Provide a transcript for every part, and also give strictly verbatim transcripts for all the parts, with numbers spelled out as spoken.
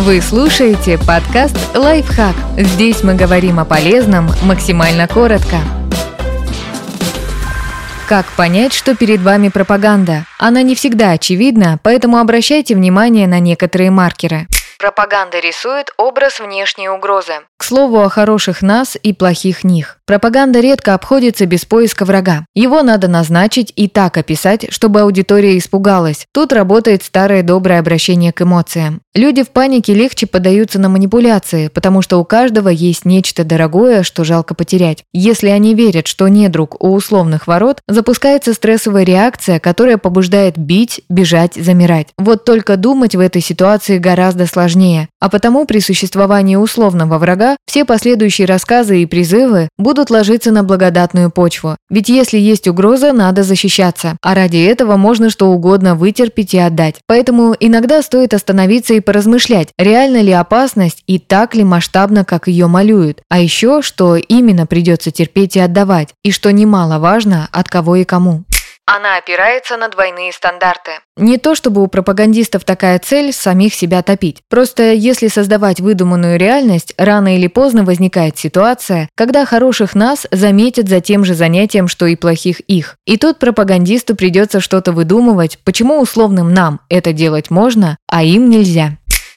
Вы слушаете подкаст «Лайфхак». Здесь мы говорим о полезном максимально коротко. Как понять, что перед вами пропаганда? Она не всегда очевидна, поэтому обращайте внимание на некоторые маркеры. Пропаганда рисует образ внешней угрозы. К слову о хороших нас и плохих них. Пропаганда редко обходится без поиска врага. Его надо назначить и так описать, чтобы аудитория испугалась. Тут работает старое доброе обращение к эмоциям. Люди в панике легче поддаются на манипуляции, потому что у каждого есть нечто дорогое, что жалко потерять. Если они верят, что недруг у условных ворот, запускается стрессовая реакция, которая побуждает бить, бежать, замирать. Вот только думать в этой ситуации гораздо сложнее. А потому при существовании условного врага все последующие рассказы и призывы будут ложиться на благодатную почву. Ведь если есть угроза, надо защищаться, а ради этого можно что угодно вытерпеть и отдать. Поэтому иногда стоит остановиться и поразмышлять, реально ли опасность и так ли масштабно, как ее малюют, а еще, что именно придется терпеть и отдавать, и что немаловажно, от кого и кому. Она опирается на двойные стандарты. Не то чтобы у пропагандистов такая цель – самих себя топить. Просто если создавать выдуманную реальность, рано или поздно возникает ситуация, когда хороших нас заметят за тем же занятием, что и плохих их. И тут пропагандисту придется что-то выдумывать, почему условным нам это делать можно, а им нельзя.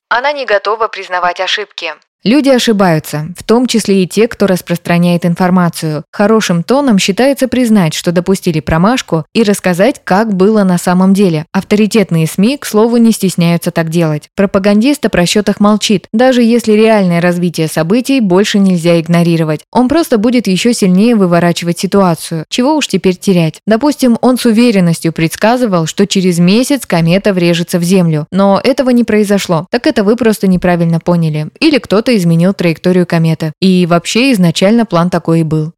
Она не готова признавать ошибки. Люди ошибаются, в том числе и те, кто распространяет информацию. Хорошим тоном считается признать, что допустили промашку, и рассказать, как было на самом деле. Авторитетные СМИ, к слову, не стесняются так делать. Пропагандист о просчетах молчит, даже если реальное развитие событий больше нельзя игнорировать. Он просто будет еще сильнее выворачивать ситуацию. Чего уж теперь терять? Допустим, он с уверенностью предсказывал, что через месяц комета врежется в Землю. Но этого не произошло. Так это вы просто неправильно поняли. Или кто-то изменил траекторию кометы. И вообще изначально план такой и был.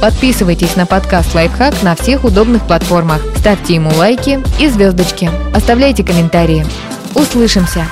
Подписывайтесь на подкаст «Лайфхак» на всех удобных платформах. Ставьте ему лайки и звездочки. Оставляйте комментарии. Услышимся!